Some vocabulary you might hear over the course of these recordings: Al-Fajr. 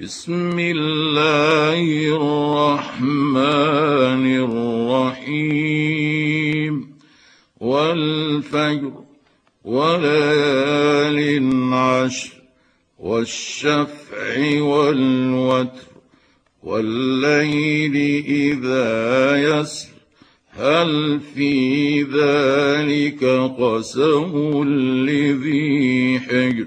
بسم الله الرحمن الرحيم والفجر وليال عشر والشفع والوتر والليل إذا يسر هل في ذلك قسم لذي حجر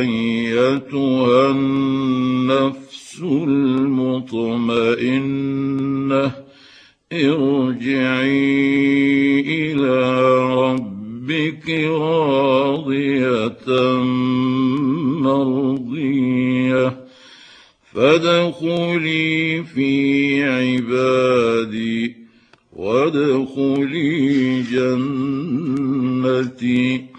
أيتها النفس المطمئنة ارجعي إلى ربك راضية مرضية فادخلي في عبادي وادخلي جنتي